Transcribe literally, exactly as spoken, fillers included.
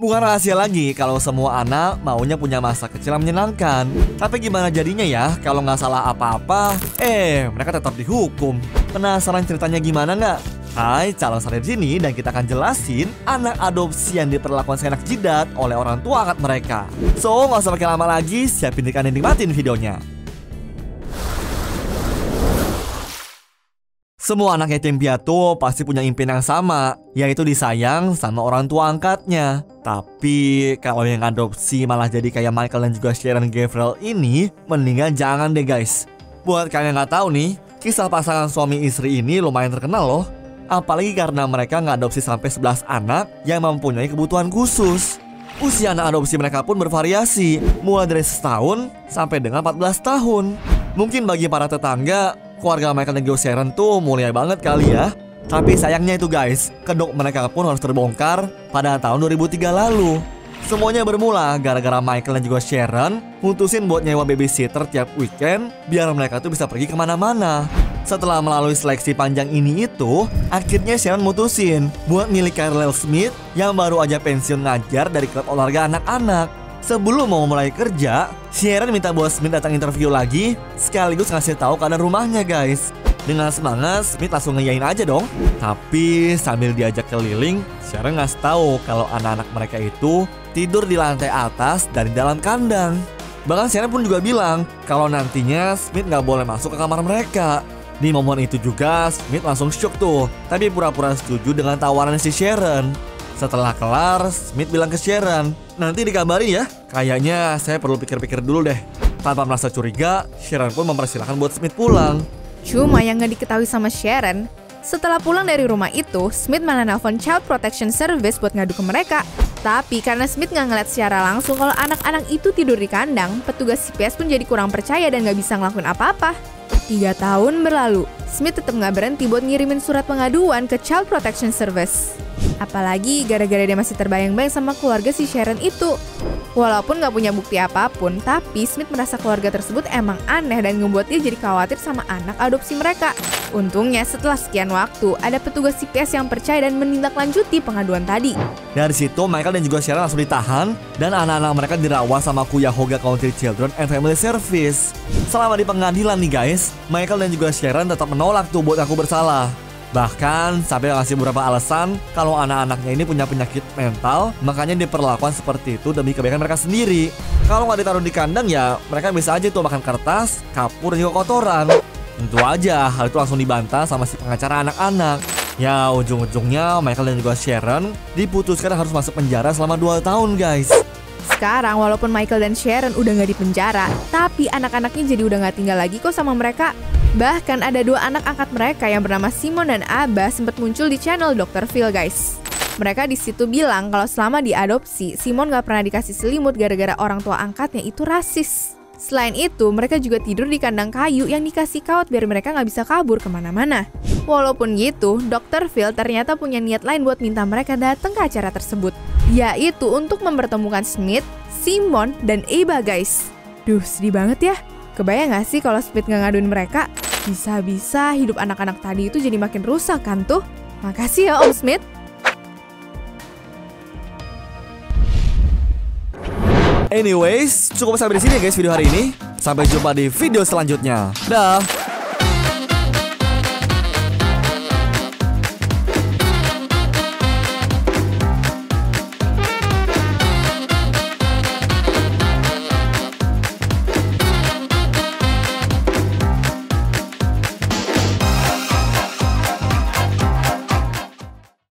Bukan rahasia lagi kalau semua anak maunya punya masa kecil yang menyenangkan. Tapi gimana jadinya ya kalau nggak salah apa-apa, eh mereka tetap dihukum. Penasaran ceritanya gimana nggak? Hai, calon saya di sini dan kita akan jelasin anak adopsi yang diperlakukan seenak jidat oleh orang tua angkat mereka. So, nggak usah pakai lama lagi, siapin diri kalian nikmatin videonya. Semua anak yatim piatu pasti punya impian yang sama, yaitu disayang sama orang tua angkatnya. Tapi kalau yang adopsi malah jadi kayak Michael dan juga Sharon Gavril ini, mendingan jangan deh guys. Buat kalian yang gak tahu nih, kisah pasangan suami istri ini lumayan terkenal loh. Apalagi karena mereka ngadopsi sampai sebelas anak yang mempunyai kebutuhan khusus. Usia anak adopsi mereka pun bervariasi, mulai dari setahun sampai dengan empat belas tahun. Mungkin bagi para tetangga, keluarga Michael dan juga Sharon tuh mulia banget kali ya. Tapi sayangnya itu guys, kedok mereka pun harus terbongkar pada tahun dua ribu tiga lalu. Semuanya bermula gara-gara Michael dan juga Sharon mutusin buat nyewa babysitter tiap weekend biar mereka tuh bisa pergi kemana-mana. Setelah melalui seleksi panjang ini itu, akhirnya Sharon mutusin buat milih Carlel Smith yang baru aja pensiun ngajar dari klub olahraga anak-anak. Sebelum mau mulai kerja, Sharon minta bos Smith datang interview lagi, sekaligus ngasih tahu keadaan rumahnya guys. Dengan semangat, Smith langsung ngeyain aja dong. Tapi sambil diajak keliling, Sharon ngasih tahu kalau anak-anak mereka itu tidur di lantai atas dari dalam kandang. Bahkan Sharon pun juga bilang kalau nantinya Smith nggak boleh masuk ke kamar mereka. Di momen itu juga Smith langsung syok tuh, tapi pura-pura setuju dengan tawaran si Sharon. Setelah kelar, Smith bilang ke Sharon, "Nanti dikabarin ya, kayaknya saya perlu pikir-pikir dulu deh." Tanpa merasa curiga, Sharon pun mempersilahkan buat Smith pulang. Cuma yang gak diketahui sama Sharon, setelah pulang dari rumah itu, Smith malah nelfon Child Protection Service buat ngadu ke mereka. Tapi karena Smith gak ngeliat secara langsung kalau anak-anak itu tidur di kandang, petugas C P S pun jadi kurang percaya dan gak bisa ngelakuin apa-apa. Tiga tahun berlalu, Smith tetap gak berhenti buat ngirimin surat pengaduan ke Child Protection Service. Apalagi gara-gara dia masih terbayang-bayang sama keluarga si Sharon itu. Walaupun gak punya bukti apapun, tapi Smith merasa keluarga tersebut emang aneh dan membuat dia jadi khawatir sama anak adopsi mereka. Untungnya setelah sekian waktu, ada petugas C P S yang percaya dan menindaklanjuti pengaduan tadi. Dari situ Michael dan juga Sharon langsung ditahan, dan anak-anak mereka dirawat sama Cuyahoga County Children and Family Service. Selama di pengadilan nih guys, Michael dan juga Sharon tetap menolak tuh buat aku bersalah. Bahkan sampai ngasih beberapa alasan kalau anak-anaknya ini punya penyakit mental, makanya diperlakukan seperti itu demi kebaikan mereka sendiri. Kalau nggak ditaruh di kandang ya mereka bisa aja tuh makan kertas, kapur, dan juga kotoran. Tentu aja hal itu langsung dibantah sama si pengacara anak-anak. Ya ujung-ujungnya Michael dan juga Sharon diputuskan harus masuk penjara selama dua tahun guys. Sekarang walaupun Michael dan Sharon udah nggak di penjara, tapi anak-anaknya jadi udah nggak tinggal lagi kok sama mereka. Bahkan ada dua anak angkat mereka yang bernama Simon dan Abba sempat muncul di channel dokter Phil guys. Mereka di situ bilang kalau selama diadopsi, Simon gak pernah dikasih selimut gara-gara orang tua angkatnya itu rasis. Selain itu, mereka juga tidur di kandang kayu yang dikasih kaut biar mereka gak bisa kabur kemana-mana. Walaupun gitu, dokter Phil ternyata punya niat lain buat minta mereka datang ke acara tersebut, yaitu untuk mempertemukan Smith, Simon, dan Abba guys. Duh, sedih banget ya. Kebayang gak sih kalau Smith gak ngaduin mereka? Bisa-bisa hidup anak-anak tadi itu jadi makin rusak kan tuh? Makasih ya Om Smith. Anyways, cukup sampai di sini guys video hari ini. Sampai jumpa di video selanjutnya. Dah.